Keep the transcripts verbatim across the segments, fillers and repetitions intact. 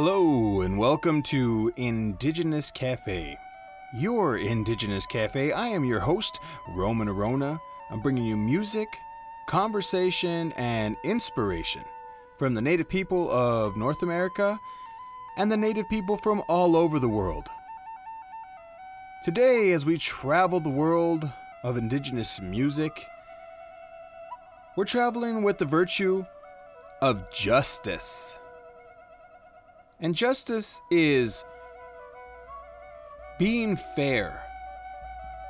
Hello, and welcome to Indigenous Cafe, your Indigenous Cafe. I am your host, Roman Orona. I'm bringing you music, conversation, and inspiration from the Native people of North America and the Native people from all over the world. Today, as we travel the world of Indigenous music, we're traveling with the virtue of justice. And justice is being fair.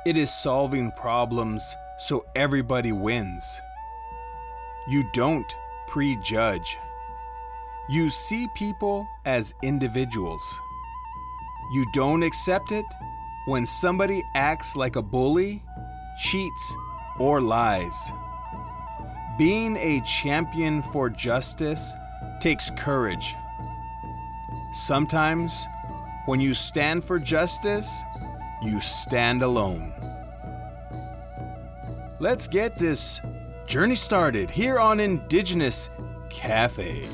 It is solving problems so everybody wins. You don't prejudge. You see people as individuals. You don't accept it when somebody acts like a bully, cheats, or lies. Being a champion for justice takes courage. Sometimes, when you stand for justice, you stand alone. Let's get this journey started here on Indigenous Cafe.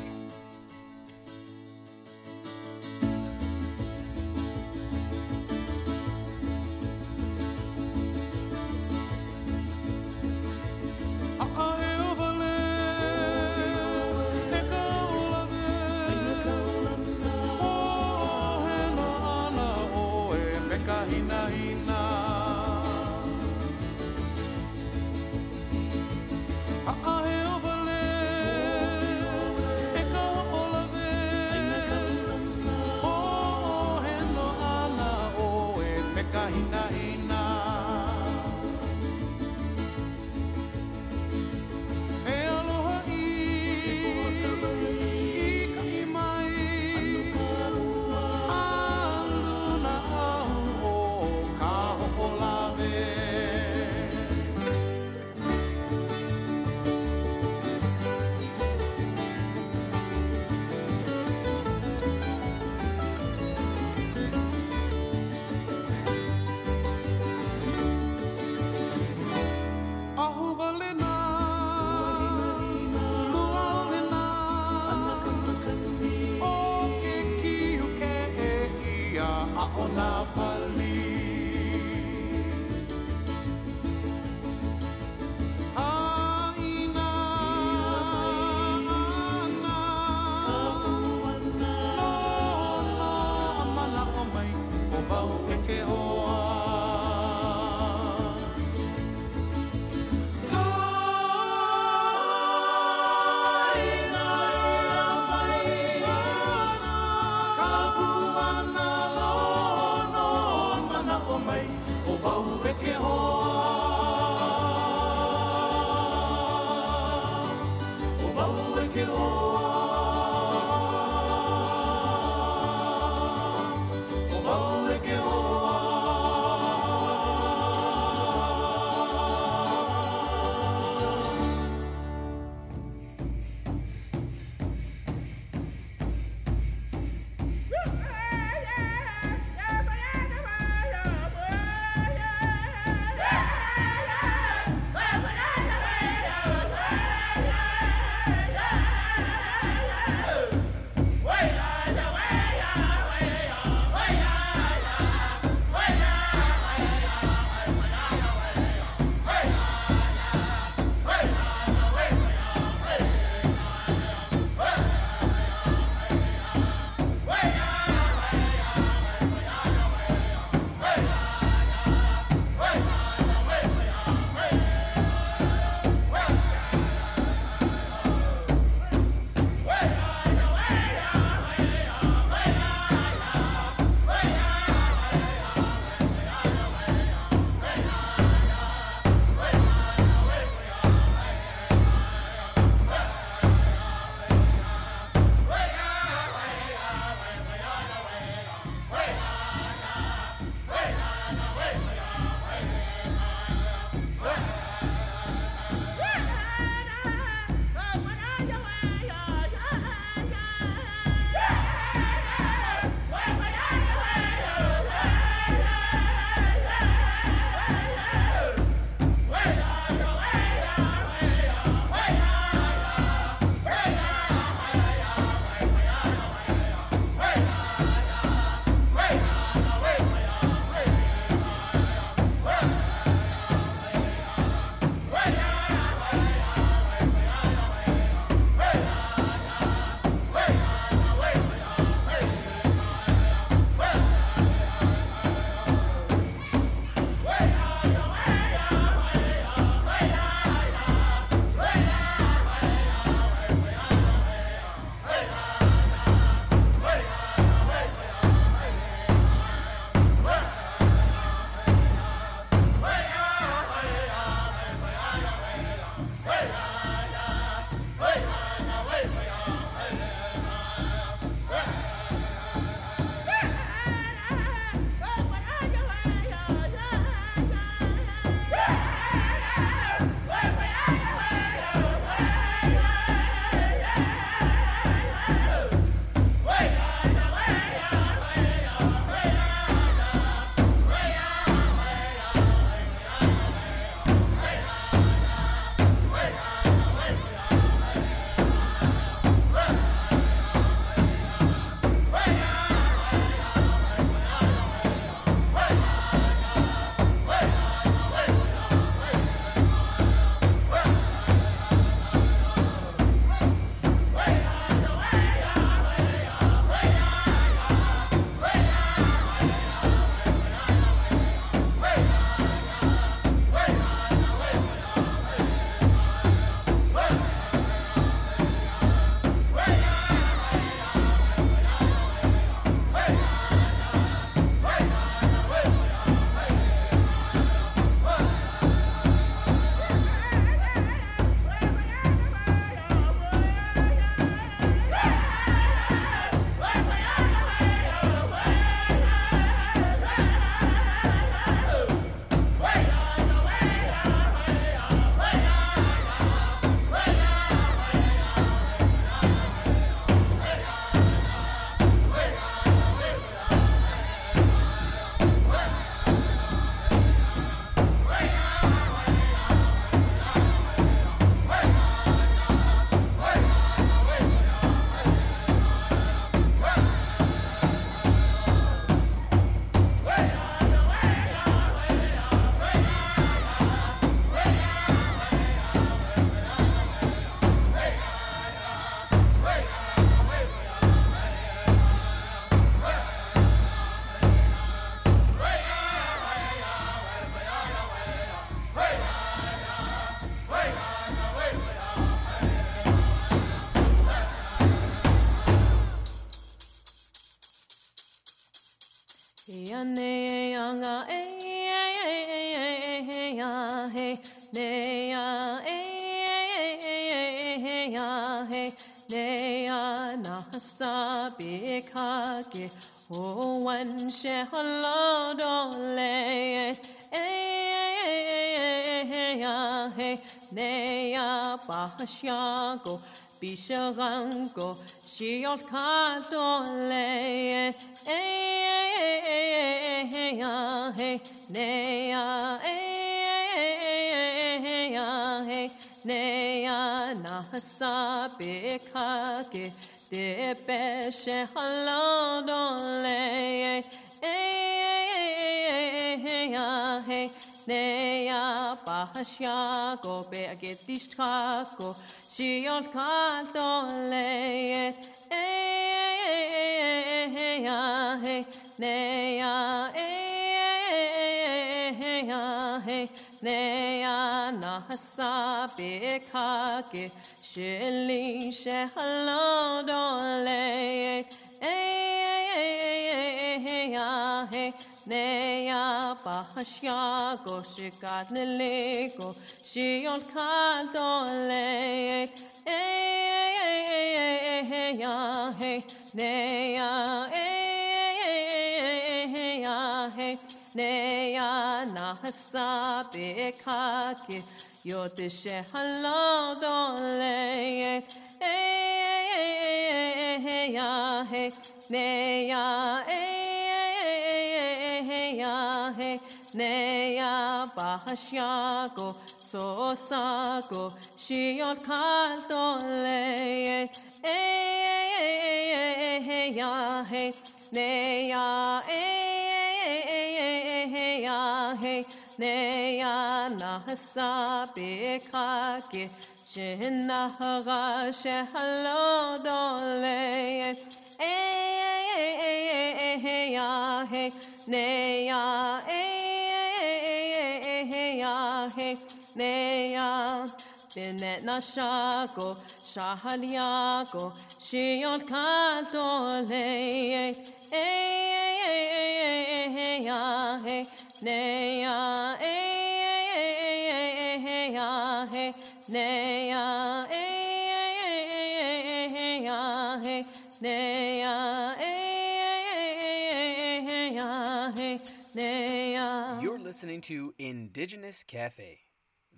Listening to Indigenous Cafe.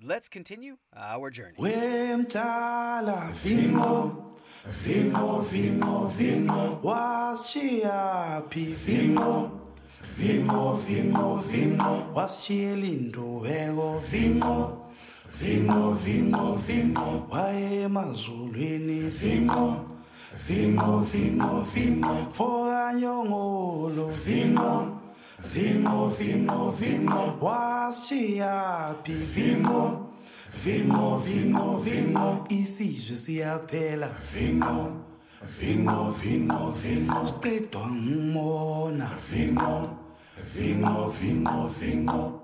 Let's continue our journey. Wemtala vingo, vingo, vingo, vingo, was she happy? Vingo, vingo, vingo, vingo, was she lindo? Vingo, vingo, vingo, vingo, vingo, wae mazulini? Vingo, vingo, vingo, vingo, for a young old vingo. Vimo, vimo, vimo, was she happy? Vimo, vimo, vimo, vimo, isizwe siyaphela. Vimo, vimo, vimo, vimo, siqedwa umona. Vimo, vimo, vimo, vimo,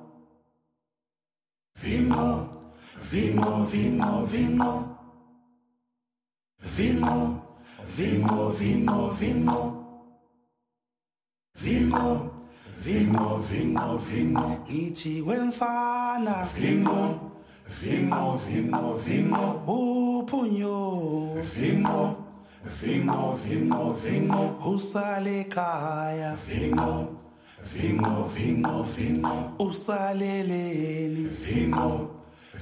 vimo, vimo, vimo, vimo, vimo, vimo, vimo, vimo, vimo. Vimo, vimo, vimo, nichi wemfana. Vimo, vimo, vimo, vimo, upunyo. Vimo, vimo, vimo, vimo, usale kaya. Vimo, vimo, vimo, vimo, usaleleni. Vimo,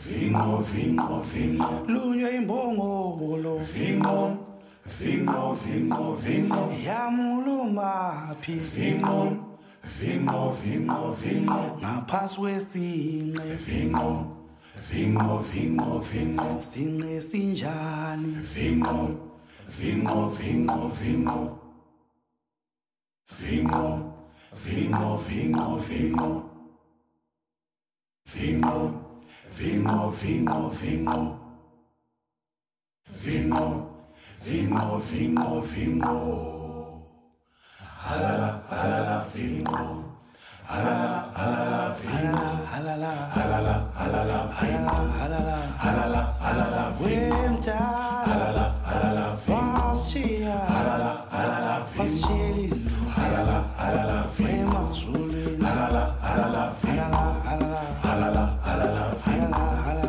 vimo, vimo, vimo, lunyo imbongolo. Vimo, vimo, vimo, vimo, yamulumapi. Vimo, vimo, vimo, vimo, napaswe sinqe. Vimo, vimo, vimo, vimo, sinqe sinjani. Vimo, vimo, vimo, vimo, vimo, vimo, vimo, vimo, vimo, vimo, vimo, vimo, vimo, vimo, vimo, vimo. Halala, halala, vimo. Halala, halala, vimo. Halala, halala, halala, vimo. Halala, halala, halala, vimo. Halala, halala, vimo. Halala, halala, vimo. Halala, halala, vimo. Halala, halala, vimo. Halala, halala, vimo. Halala, halala, vimo.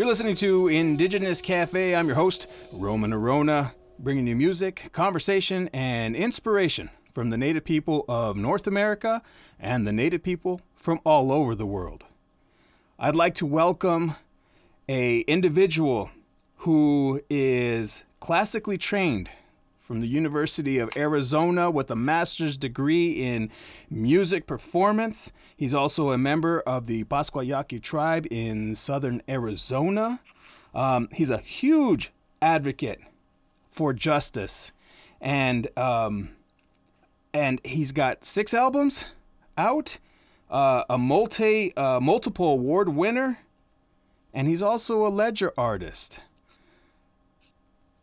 You're listening to Indigenous Cafe. I'm your host, Roman Orona, bringing you music, conversation, and inspiration from the Native people of North America and the Native people from all over the world. I'd like to welcome an individual who is classically trained from the University of Arizona with a master's degree in music performance. He's also a member of the Pascua Yaqui Tribe in southern Arizona. Um, he's a huge advocate for justice, and um, and he's got six albums out, uh, a multi uh, multiple award winner, and he's also a ledger artist.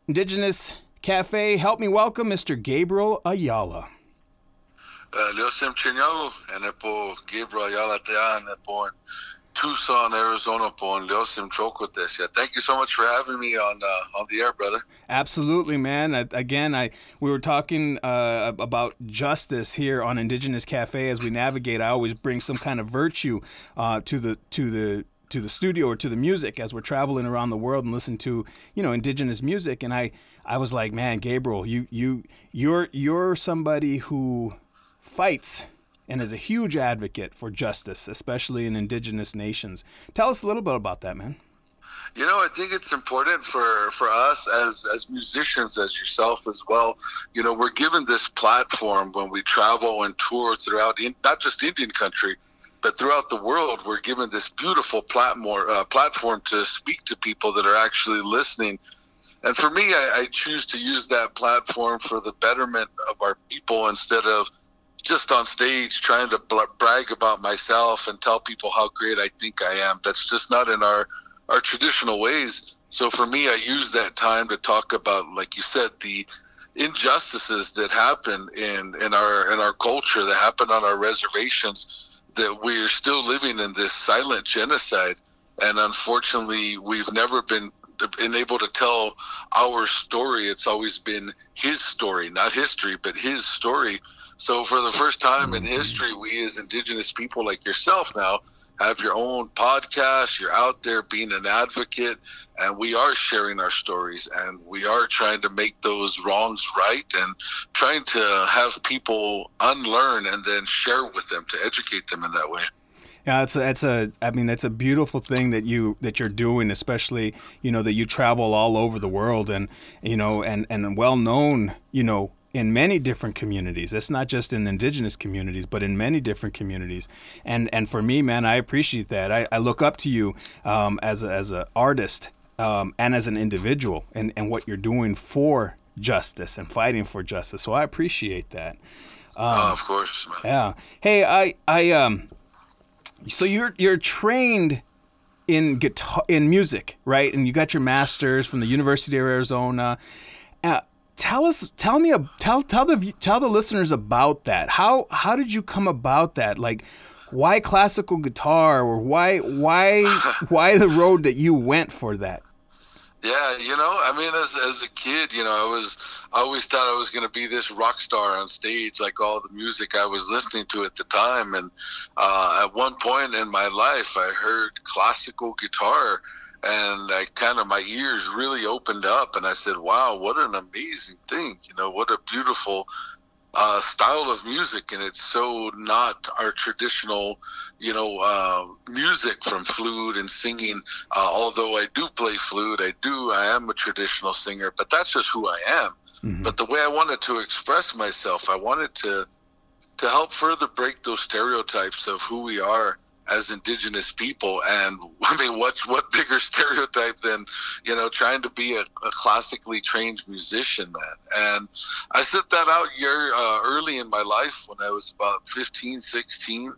Indigenous Cafe, help me welcome Mister Gabriel Ayala. Leosem Chinyo, and po Gabriel Ayala Tean, born Tucson, Arizona, born Leosem Chocotes. Yeah, thank you so much for having me on uh, on the air, brother. Absolutely, man. I, again, I we were talking uh, about justice here on Indigenous Cafe as we navigate. I always bring some kind of virtue uh, to the to the. to the studio or to the music as we're traveling around the world and listen to, you know, indigenous music. And I, I was like, man, Gabriel, you, you, you're, you're somebody who fights and is a huge advocate for justice, especially in indigenous nations. Tell us a little bit about that, man. You know, I think it's important for, for us as, as musicians, as yourself as well. You know, we're given this platform when we travel and tour throughout, in, not just Indian country, but throughout the world. We're given this beautiful platform, uh, platform to speak to people that are actually listening. And for me, I, I choose to use that platform for the betterment of our people instead of just on stage trying to bra- brag about myself and tell people how great I think I am. That's just not in our, our traditional ways. So for me, I use that time to talk about, like you said, the injustices that happen in, in our in our culture, that happen on our reservations, that we're still living in this silent genocide. And unfortunately, we've never been, been able to tell our story. It's always been his story, not history, but his story. So for the first time in history, we as indigenous people like yourself now have your own podcast. You're out there being an advocate, and we are sharing our stories, and we are trying to make those wrongs right and trying to have people unlearn and then share with them to educate them in that way. Yeah, it's a, it's a, I mean, that's a beautiful thing that you, that you're doing, especially, you know, that you travel all over the world and, you know, and, and well known, you know, in many different communities. It's not just in indigenous communities, but in many different communities. And and for me, man, I appreciate that. I, I look up to you um, as a, as an artist um, and as an individual, and, and what you're doing for justice and fighting for justice. So I appreciate that. Um, oh, of course, man. Yeah. Hey, I I um. So you're you're trained in guitar in music, right? And you got your master's from the University of Arizona. Uh, Tell us, tell me, tell tell the tell the listeners about that. How how did you come about that? Like, why classical guitar, or why why why the road that you went for that? Yeah, you know, I mean, as as a kid, you know, I was I always thought I was going to be this rock star on stage, like all the music I was listening to at the time. And uh, at one point in my life, I heard classical guitar. And I kind of, my ears really opened up, and I said, wow, what an amazing thing. You know, what a beautiful uh, style of music. And it's so not our traditional, you know, uh, music from flute and singing. Uh, although I do play flute, I do, I am a traditional singer, but that's just who I am. Mm-hmm. But the way I wanted to express myself, I wanted to, to help further break those stereotypes of who we are as indigenous people. And I mean, what what bigger stereotype than, you know, trying to be a, a classically trained musician, man. And I set that out year, uh, early in my life when I was about fifteen, sixteen,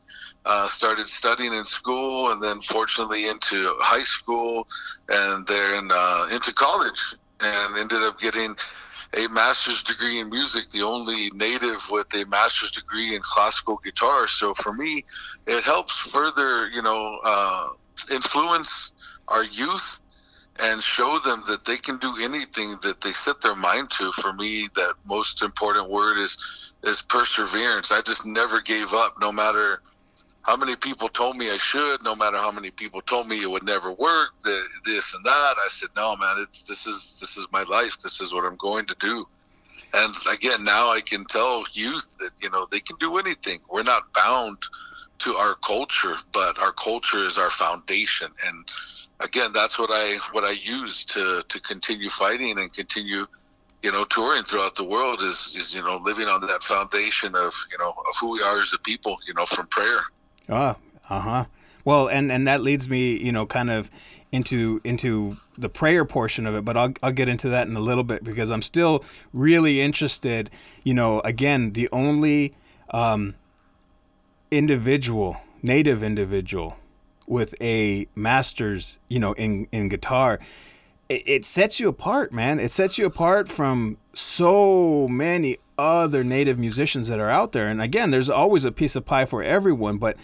uh, started studying in school, and then fortunately into high school, and then uh, into college, and ended up getting a master's degree in music, the only native with a master's degree in classical guitar. So for me, it helps further, you know, uh, influence our youth and show them that they can do anything that they set their mind to. For me, that most important word is, is perseverance. I just never gave up, no matter how many people told me I should, no matter how many people told me it would never work, the, this and that. I said, no, man, it's, this is, this is my life. This is what I'm going to do. And again, now I can tell youth that, you know, they can do anything. We're not bound to our culture, but our culture is our foundation. And again, that's what I, what I use to, to continue fighting and continue, you know, touring throughout the world is, is, you know, living on that foundation of, you know, of who we are as a people, you know, from prayer. Ah, uh-huh. Well, and, and that leads me, you know, kind of into into the prayer portion of it, but I'll I'll get into that in a little bit because I'm still really interested, you know, again, the only um, individual, Native individual with a master's, you know, in, in guitar. It, it sets you apart, man. It sets you apart from so many other Native musicians that are out there. And again, there's always a piece of pie for everyone, but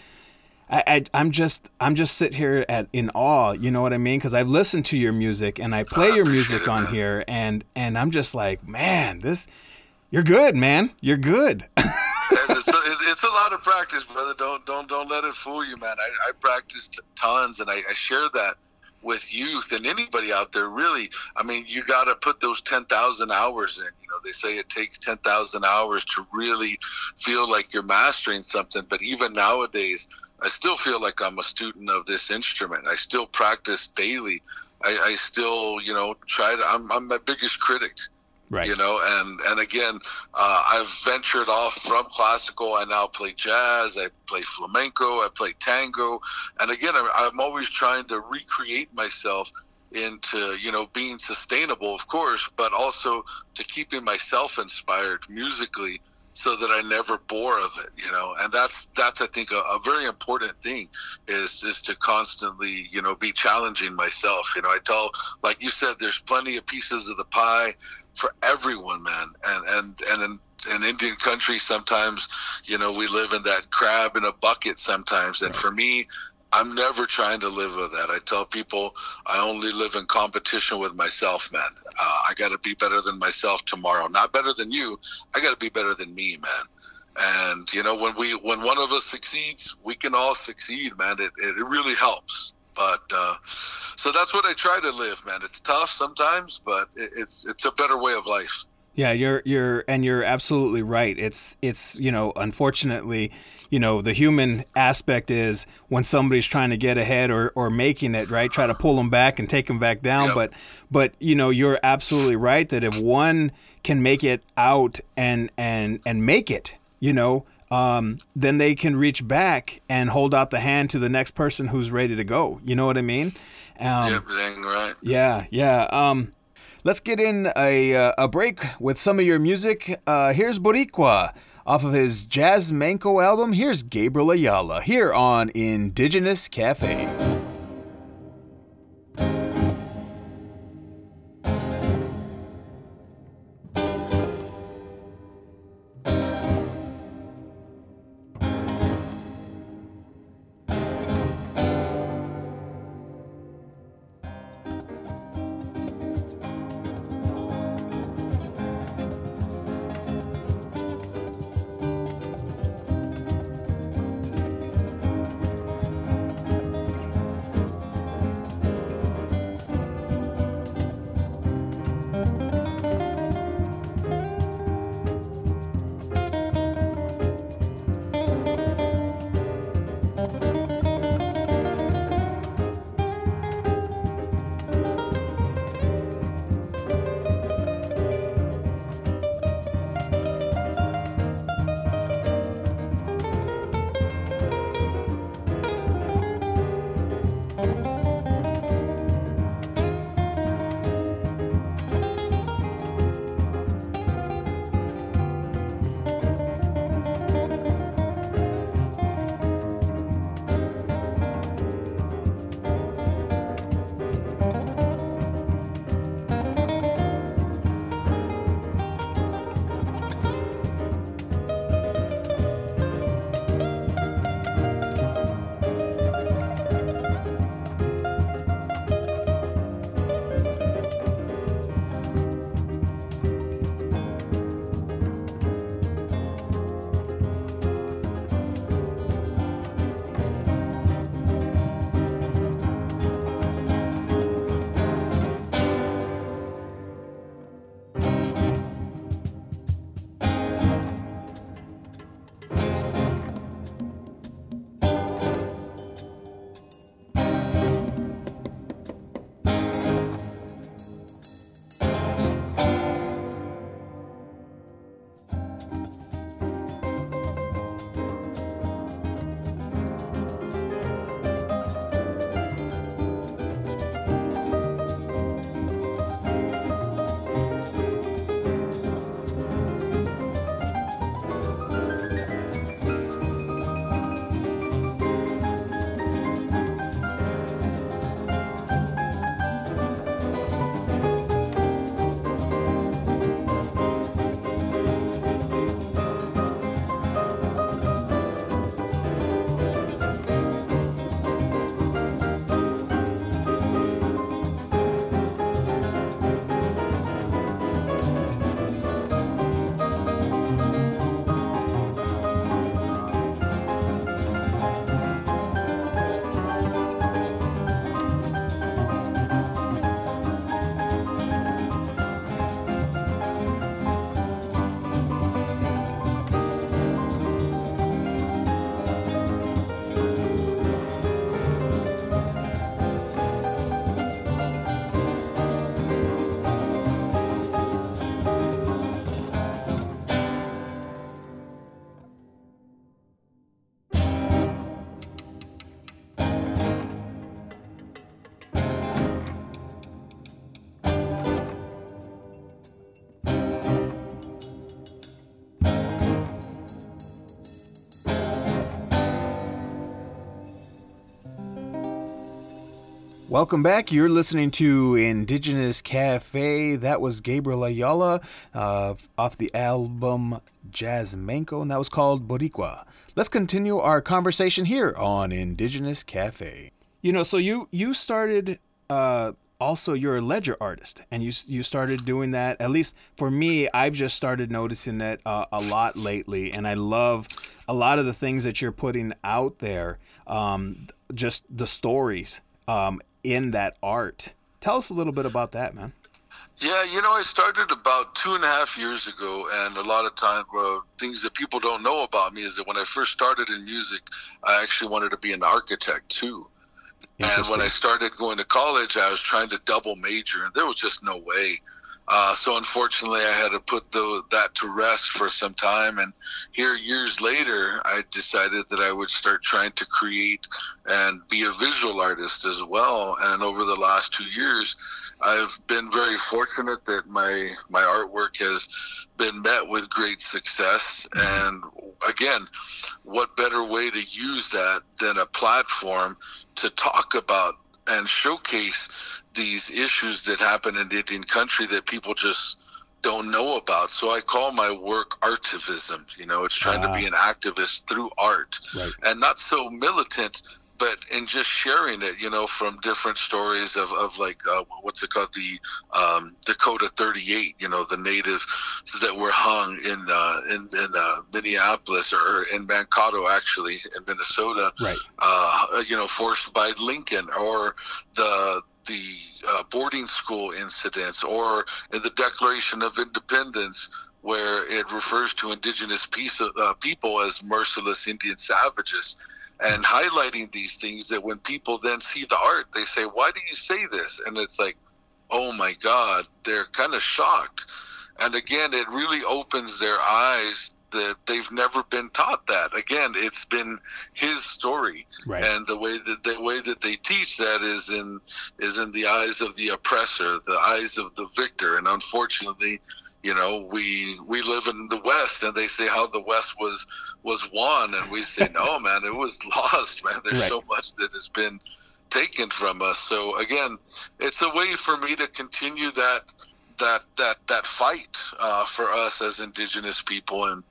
I, I, I'm just I'm just sit here at in awe, you know what I mean? Because I've listened to your music and I play your music on here, and and I'm just like, man, this, you're good, man, you're good. it's, a, it's a lot of practice, brother. Don't don't don't let it fool you, man. I, I practiced tons, and I, I share that with youth and anybody out there. Really, I mean, you got to put those ten thousand hours in. You know, they say it takes ten thousand hours to really feel like you're mastering something, but even nowadays, I still feel like I'm a student of this instrument. I still practice daily. I, I still, you know, try to, I'm, I'm my biggest critic, right? You know, and, and again, uh, I've ventured off from classical. I now play jazz. I play flamenco. I play tango. And again, I'm, I'm always trying to recreate myself into, you know, being sustainable, of course, but also to keeping myself inspired musically, so that I never bore of it, you know. And that's, that's I think, a, a very important thing is, is to constantly, you know, be challenging myself. You know, I tell, like you said, there's plenty of pieces of the pie for everyone, man. And, and, and in, in Indian country, sometimes, you know, we live in that crab in a bucket sometimes. And for me, I'm never trying to live with that. I tell people I only live in competition with myself, man. Uh, I got to be better than myself tomorrow. Not better than you. I got to be better than me, man. And, you know, when we when one of us succeeds, we can all succeed, man. It it really helps. But uh, so that's what I try to live, man. It's tough sometimes, but it, it's it's a better way of life. Yeah, you're you're and you're absolutely right. It's it's, you know, unfortunately, you know, the human aspect is when somebody's trying to get ahead or, or making it, right, try to pull them back and take them back down. Yep. But but, you know, you're absolutely right that if one can make it out and and and make it, you know, um, then they can reach back and hold out the hand to the next person who's ready to go. You know what I mean? Um, yep, dang right. Yeah, yeah. Um, Let's get in a uh, a break with some of your music. Uh, here's Boriqua off of his JazzMenco album. Here's Gabriel Ayala here on Indigenous Cafe. Welcome back. You're listening to Indigenous Cafe. That was Gabriel Ayala uh, off the album JazzMenco, and that was called Boriqua. Let's continue our conversation here on Indigenous Cafe. You know, so you you started uh, also, you're a ledger artist, and you you started doing that. At least for me, I've just started noticing that uh, a lot lately, and I love a lot of the things that you're putting out there. Um, just the stories. Um, in that art. Tell us a little bit about that, man. Yeah, you know, I started about two and a half years ago, and a lot of time, uh, things that people don't know about me is that when I first started in music, I actually wanted to be an architect too. And when I started going to college, I was trying to double major, and there was just no way. Uh, so unfortunately, I had to put the, that to rest for some time. And here, years later, I decided that I would start trying to create and be a visual artist as well. And over the last two years, I've been very fortunate that my, my artwork has been met with great success. And again, what better way to use that than a platform to talk about and showcase these issues that happen in the Indian country that people just don't know about. So I call my work artivism. You know, it's trying uh, to be an activist through art, right. And not so militant, but in just sharing it, you know, from different stories of, of like, uh, what's it called? The um, Dakota thirty-eight, you know, the natives that were hung in uh, in, in uh, Minneapolis or in Mankato, actually, in Minnesota, right. uh, you know, forced by Lincoln, or the, the uh, boarding school incidents, or in the Declaration of Independence, where it refers to indigenous piece of, uh, people as merciless Indian savages, and highlighting these things that when people then see the art, they say, why do you say this? And it's like, oh my God, they're kind of shocked. And again, it really opens their eyes that they've never been taught that. Again, it's been his story, right. And the way that the way that they teach that is in is in the eyes of the oppressor, the eyes of the victor. And unfortunately, you know, we we live in the West, and they say how the West was was won, and we say no, man, it was lost, man. There's right. so much that has been taken from us. So again, it's a way for me to continue that that that that fight uh, for us as indigenous people, and.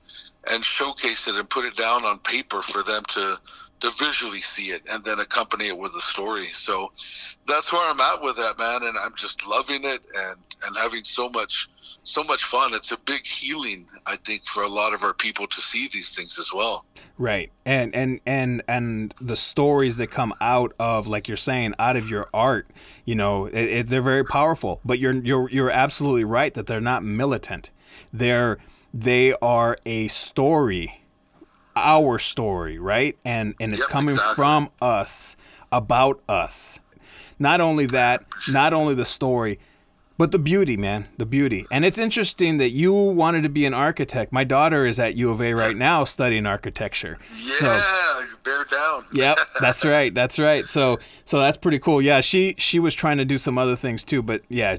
and showcase it and put it down on paper for them to to visually see it and then accompany it with a story. So that's where I'm at with that, man. And I'm just loving it and, and having so much, so much fun. It's a big healing, I think, for a lot of our people to see these things as well. Right. And, and, and, and the stories that come out of, like you're saying, out of your art, you know, it, it, they're very powerful, but you're, you're, you're absolutely right that they're not militant. They're, They are a story, our story, right? And and it's yep, coming exactly. from us, about us. Not only that, not only the story, but the beauty, man, the beauty. And it's interesting that you wanted to be an architect. My daughter is at U of A right now studying architecture. Yeah, so, bear down. Yep, that's right, that's right. So so that's pretty cool. Yeah, she she was trying to do some other things too, but yeah.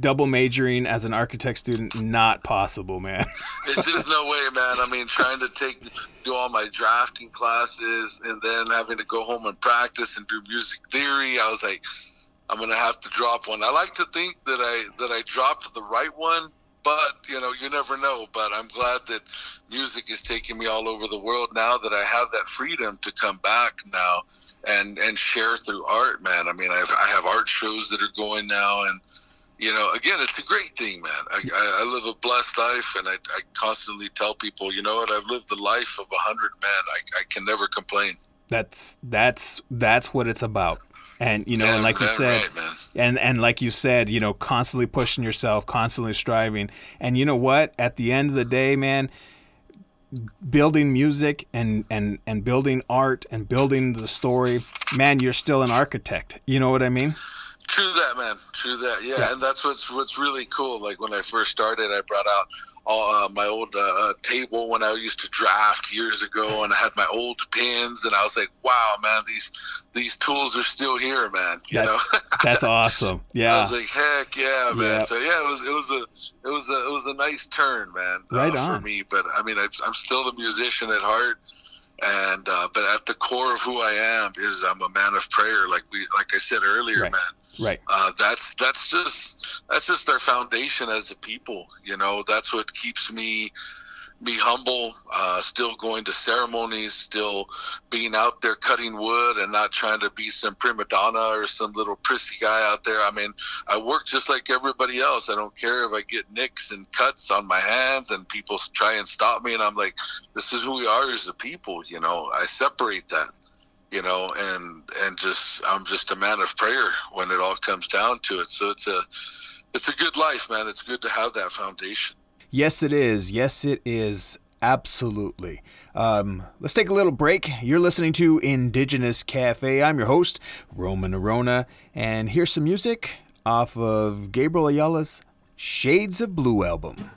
Double majoring as an architect student, not possible, man. It's just no way, man. I mean, trying to take do all my drafting classes and then having to go home and practice and do music theory. I was like, I'm gonna have to drop one. I like to think that I that I dropped the right one, but you know, you never know. But I'm glad that music is taking me all over the world now, that I have that freedom to come back now and and share through art, man. I mean, I have, I have art shows that are going now, and you know, again, it's a great thing, man. I, I live a blessed life, and I, I constantly tell people, you know what? I've lived the life of a hundred men. I, I can never complain. That's that's that's what it's about. And you know, yeah, and like you said, right, man. and and like you said, you know, constantly pushing yourself, constantly striving. And you know what? At the end of the day, man, building music and and and building art and building the story, man, you're still an architect. You know what I mean? True that, man. True that. Yeah. yeah, and that's what's what's really cool. Like when I first started, I brought out all, uh, my old uh, table when I used to draft years ago, and I had my old pens, and I was like, "Wow, man, these these tools are still here, man." You that's, know, that's awesome. Yeah, I was like, "Heck yeah, man!" Yeah. So yeah, it was it was a it was a it was a nice turn, man, right uh, for me. But I mean, I, I'm still a musician at heart. And uh, but at the core of who I am is I'm a man of prayer, like we, like I said earlier, right. man. Right. Uh, that's that's just that's just our foundation as a people. You know, that's what keeps me me humble. Uh, still going to ceremonies, still being out there cutting wood, and not trying to be some prima donna or some little prissy guy out there. I mean, I work just like everybody else. I don't care if I get nicks and cuts on my hands, and people try and stop me, and I'm like, this is who we are as a people. You know, I separate that. You know, and and just I'm just a man of prayer when it all comes down to it. So it's a it's a good life, man. It's good to have that foundation. Yes, it is. Yes, it is. Absolutely. Um, let's take a little break. You're listening to Indigenous Cafe. I'm your host, Roman Orona, and here's some music off of Gabriel Ayala's Shades of Blue album.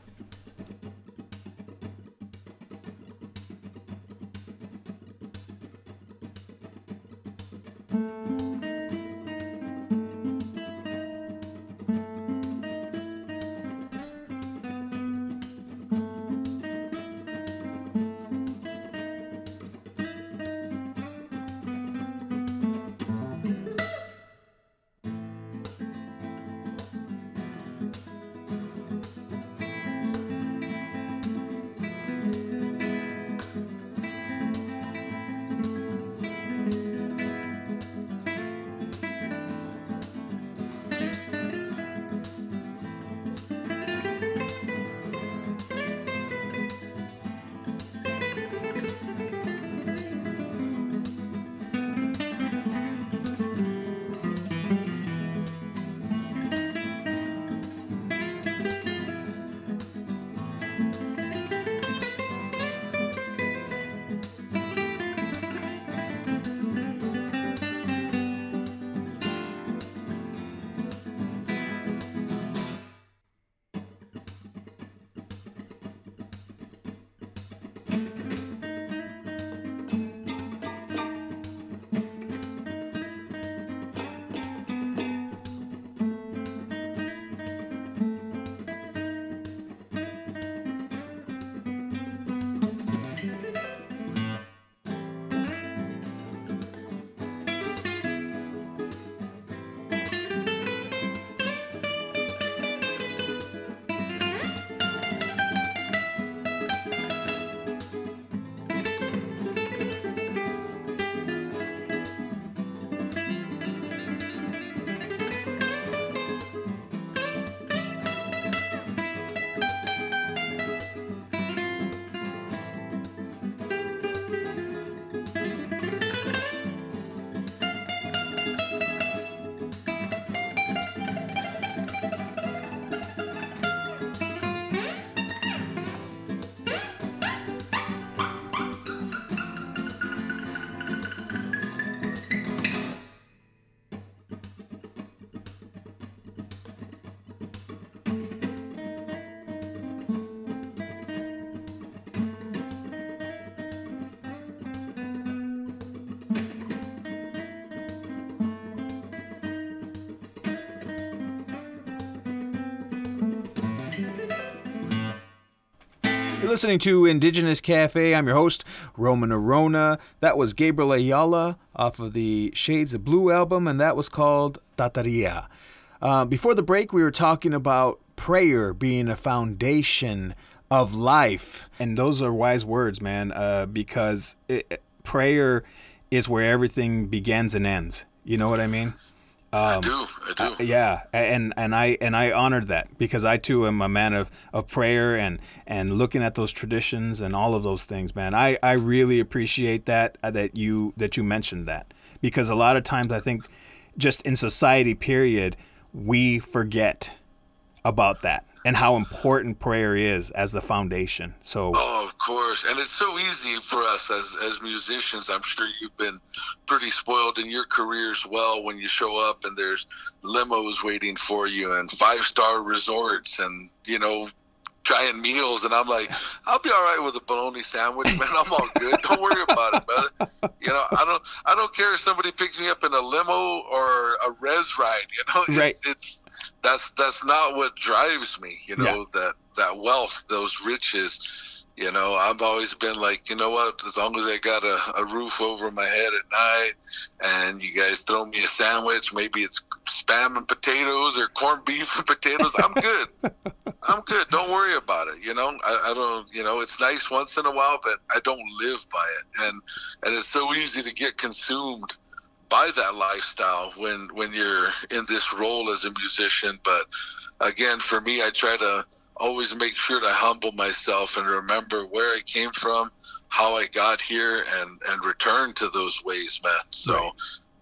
You're listening to Indigenous Cafe. I'm your host, Roman Orona. That was Gabriel Ayala off of the Shades of Blue album, and that was called Tataria. Uh, before the break, we were talking about prayer being a foundation of life. And those are wise words, man, uh, because it, prayer is where everything begins and ends. You know what I mean? Um, I do. I do. Uh, yeah, and and I and I honored that, because I too am a man of, of prayer and, and looking at those traditions and all of those things, man. I, I really appreciate that that you that you mentioned that, because a lot of times I think just in society period we forget about that and how important prayer is as the foundation. So oh, of course, and it's so easy for us as as musicians. I'm sure you've been pretty spoiled in your careers. Well, when you show up and there's limos waiting for you and five star resorts and you know trying meals, and I'm like, I'll be all right with a bologna sandwich, man. I'm all good. Don't worry about it, brother. You know, I don't I don't care if somebody picks me up in a limo or a res ride. You know, it's, right. it's that's that's not what drives me. You know, yeah. that that wealth, those riches, You know, I've always been like, you know what, as long as I got a, a roof over my head at night and you guys throw me a sandwich, maybe it's Spam and potatoes or corned beef and potatoes, I'm good. I'm good. Don't worry about it. You know, I, I don't, you know, it's nice once in a while, but I don't live by it. And and it's so easy to get consumed by that lifestyle when, when you're in this role as a musician. But again, for me, I try to always make sure to humble myself and remember where I came from, how I got here, and, and return to those ways, man. So, right.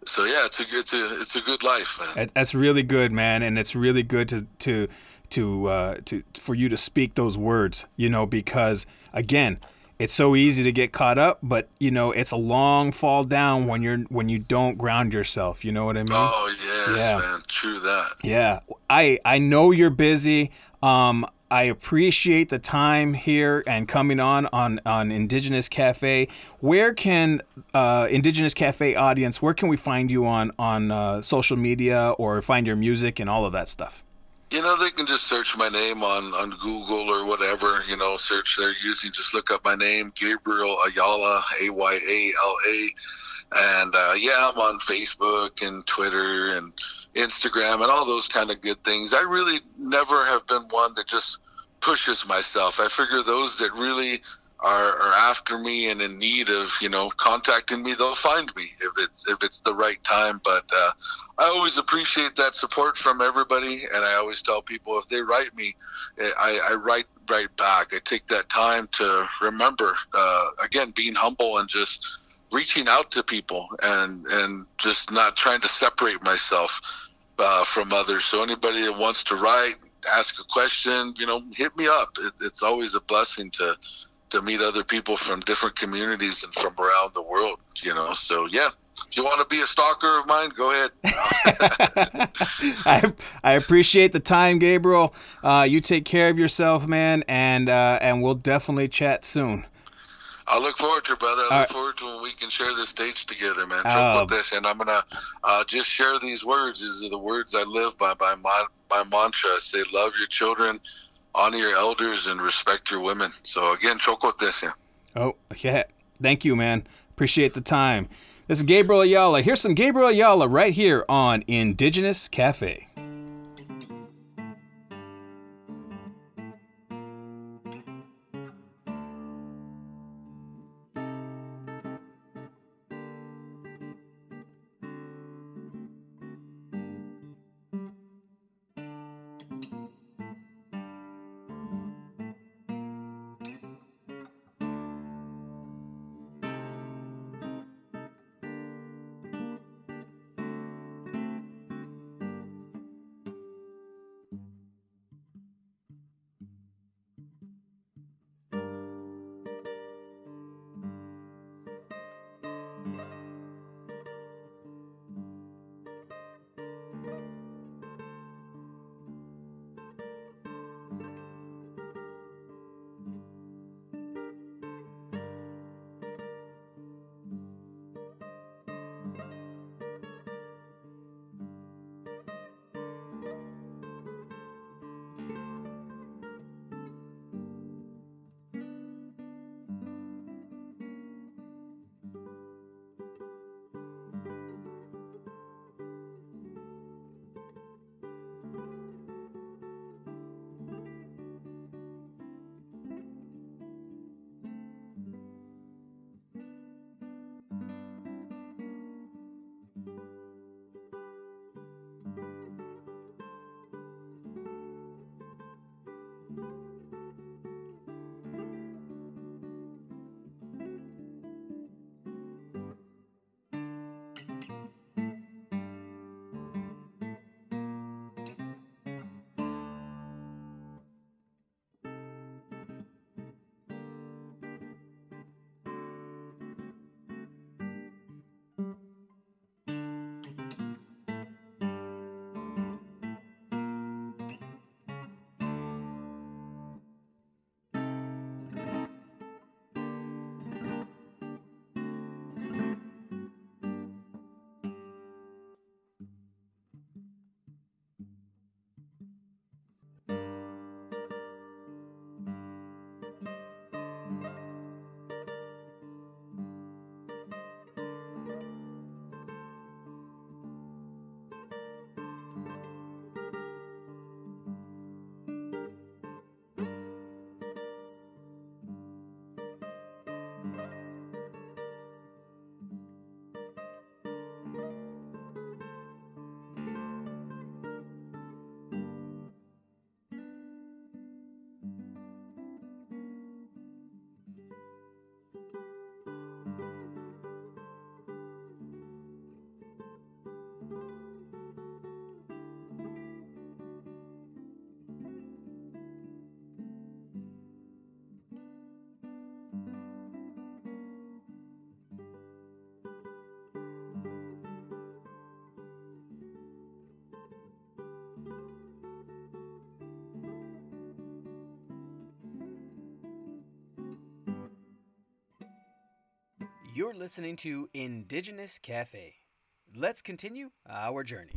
so yeah, it's a good, it's a, it's a good life, man. That's really good, man. And it's really good to, to, to, uh, to, for you to speak those words, you know, because again, it's so easy to get caught up, but you know, it's a long fall down when you're, when you don't ground yourself, you know what I mean? Oh yes, yeah, man. True that. Yeah. I, I know you're busy. Um, I appreciate the time here and coming on, on, on Indigenous Cafe. Where can uh, Indigenous Cafe audience, where can we find you on, on uh, social media or find your music and all of that stuff? You know, they can just search my name on, on Google or whatever, you know, search there. Usually just look up my name, Gabriel Ayala, A Y A L A. And uh, yeah, I'm on Facebook and Twitter and Instagram and all those kind of good things. I really never have been one that just pushes myself. I figure those that really are, are after me and in need of, you know, contacting me, they'll find me if it's if it's the right time. But uh, I always appreciate that support from everybody, and I always tell people if they write me, I, I write right back. I take that time to remember, uh, again, being humble and just reaching out to people and, and just not trying to separate myself uh, from others. So anybody that wants to write, ask a question, you know, hit me up. It, it's always a blessing to, to meet other people from different communities and from around the world, you know? So yeah, if you want to be a stalker of mine, go ahead. I, I appreciate the time, Gabriel. Uh, you take care of yourself, man. And, uh, and we'll definitely chat soon. I look forward to it, brother. I All look right. forward to when we can share the stage together, man. Uh, this. And I'm going to uh, just share these words. These are the words I live by, by my, my mantra. I say, love your children, honor your elders, and respect your women. So, again, Chocotesia. Oh, yeah. Thank you, man. Appreciate the time. This is Gabriel Ayala. Here's some Gabriel Ayala right here on Indigenous Cafe. You're listening to Indigenous Cafe. Let's continue our journey.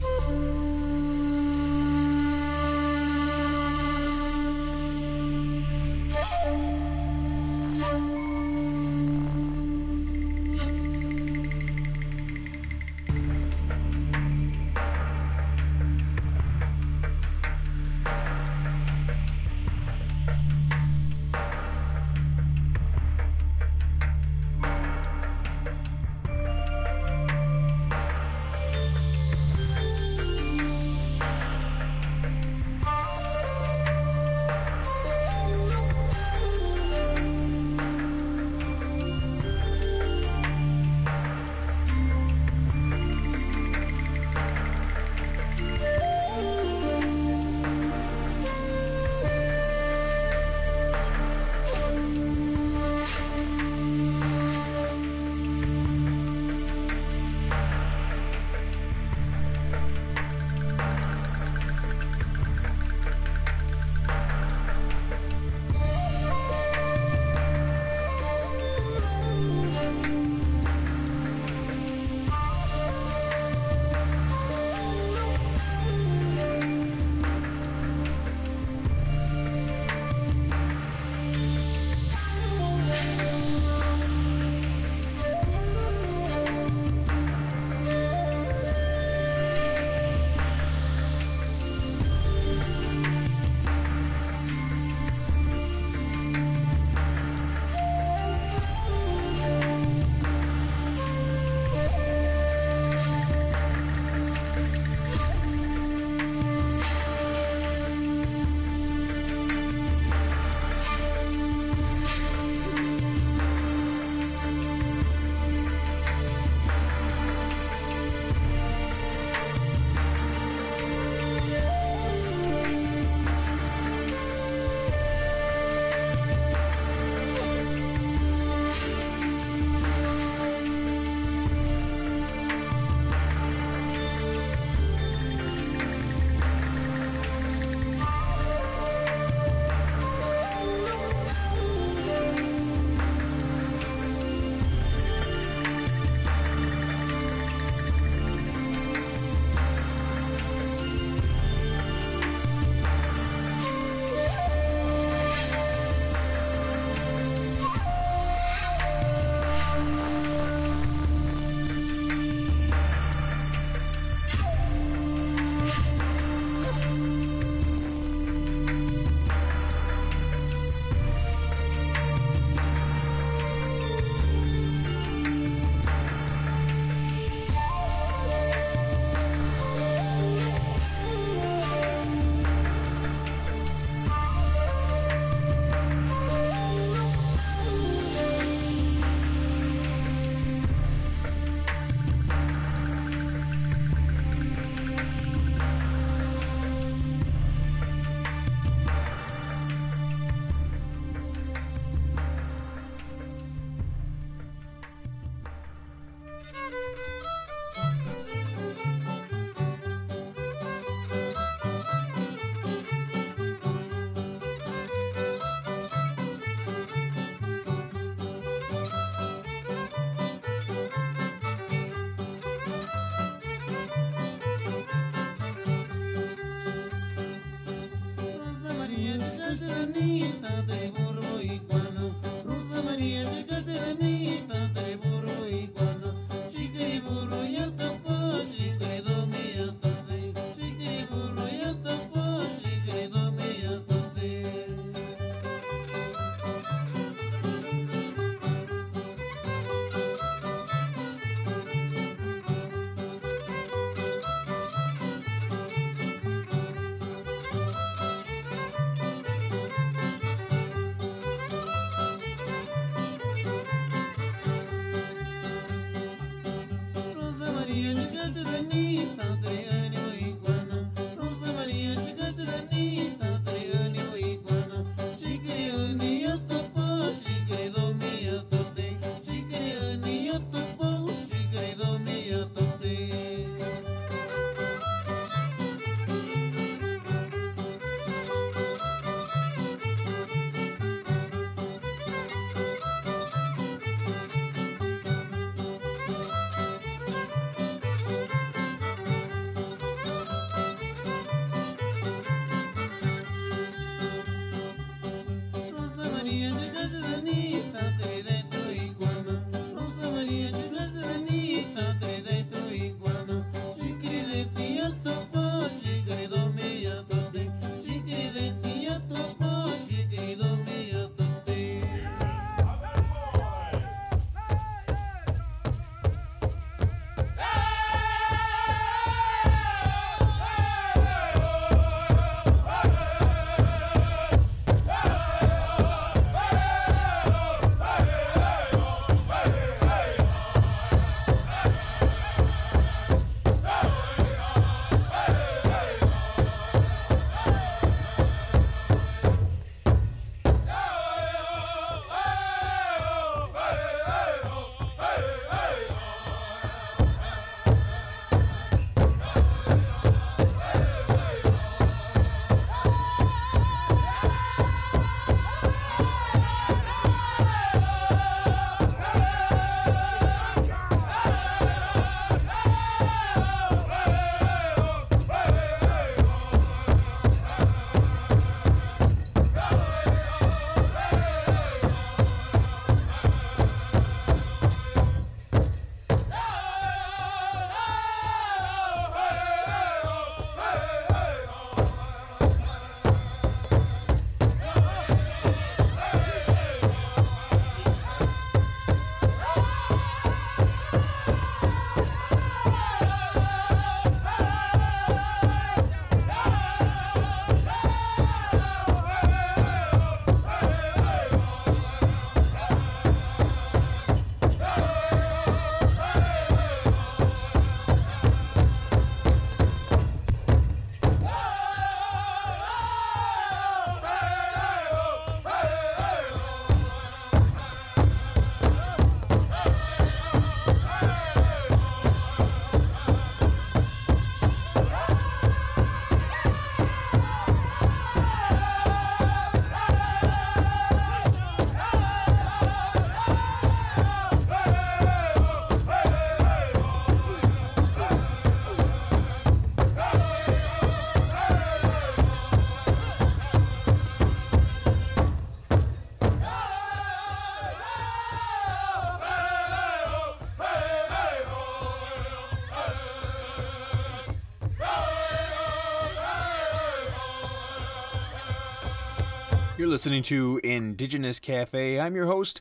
You're listening to Indigenous Cafe. I'm your host,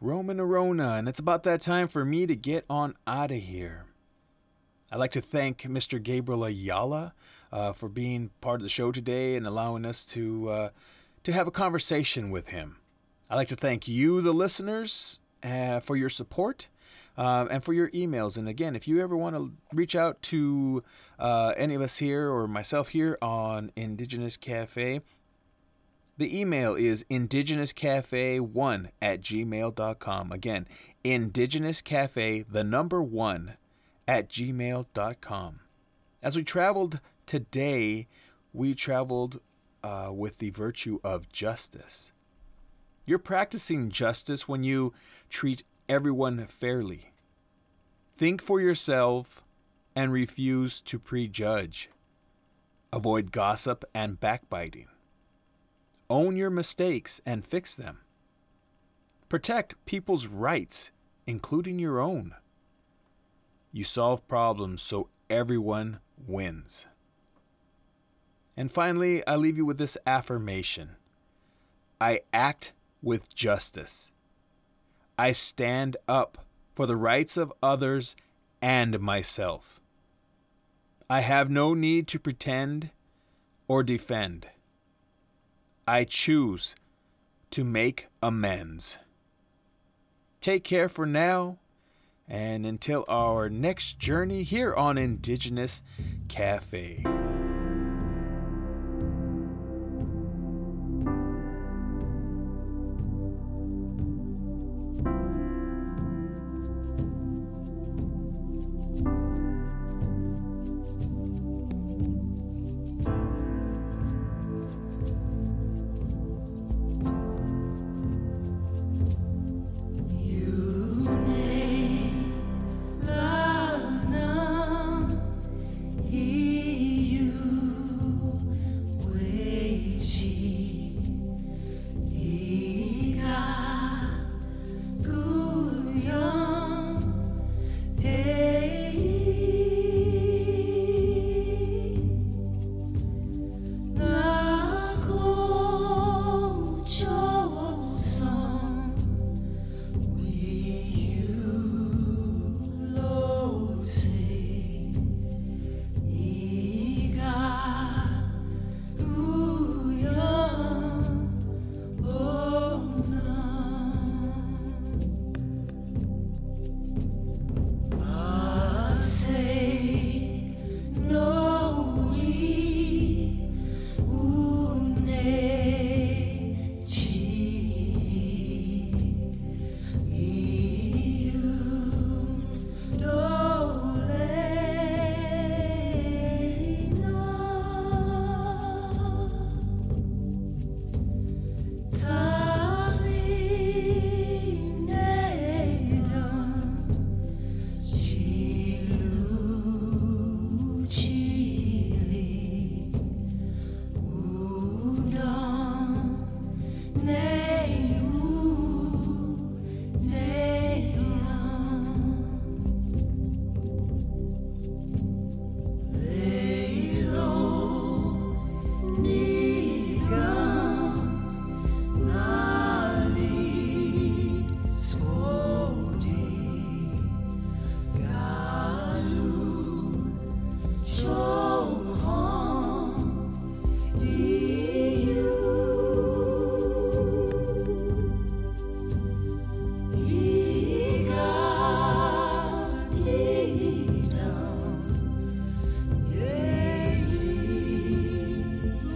Roman Orona, and it's about that time for me to get on out of here. I'd like to thank Mister Gabriel Ayala uh, for being part of the show today and allowing us to uh, to have a conversation with him. I'd like to thank you, the listeners, uh, for your support. Um, and for your emails. And again, if you ever want to reach out to uh, any of us here or myself here on Indigenous Cafe, the email is indigenouscafe one at gmail dot com. Again, indigenouscafe, the number one, at gmail dot com. As we traveled today, we traveled uh, with the virtue of justice. You're practicing justice when you treat everyone fairly. Think for yourself and refuse to prejudge. Avoid gossip and backbiting. Own your mistakes and fix them. Protect people's rights, including your own. You solve problems so everyone wins. And finally, I leave you with this affirmation. I act with justice. I stand up for the rights of others and myself. I have no need to pretend or defend. I choose to make amends. Take care for now, and until our next journey here on Indigenous Cafe.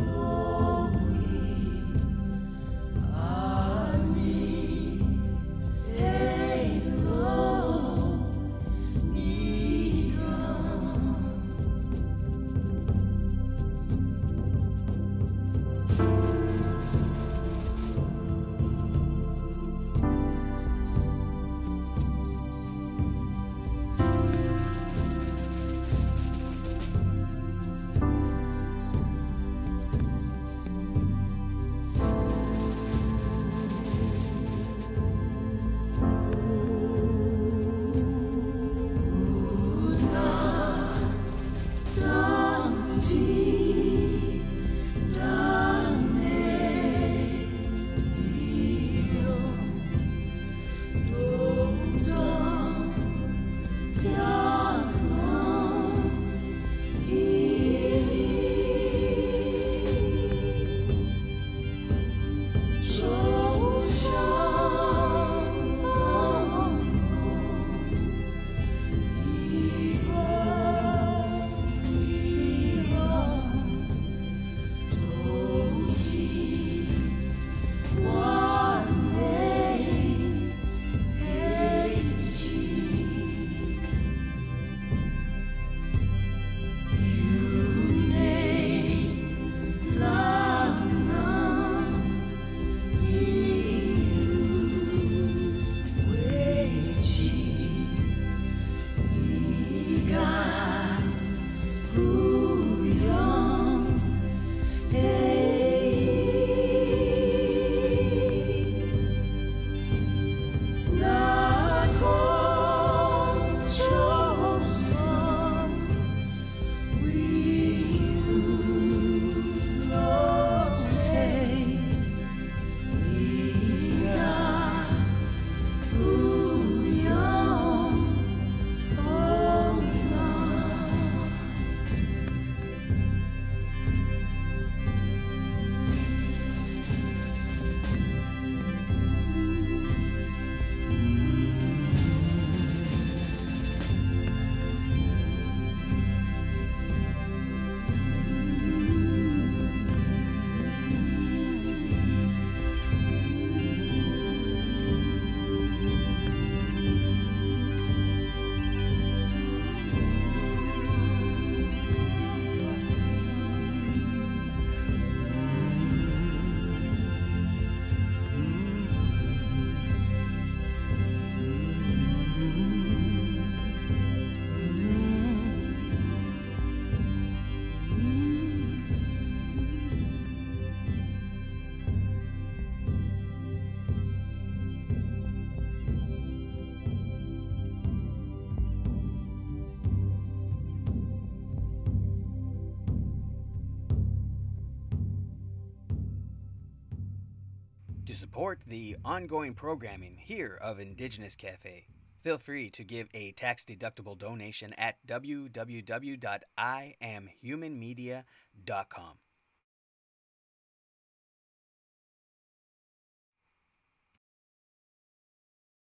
Oh. To support the ongoing programming here of Indigenous Cafe, feel free to give a tax-deductible donation at w w w dot i am human media dot com.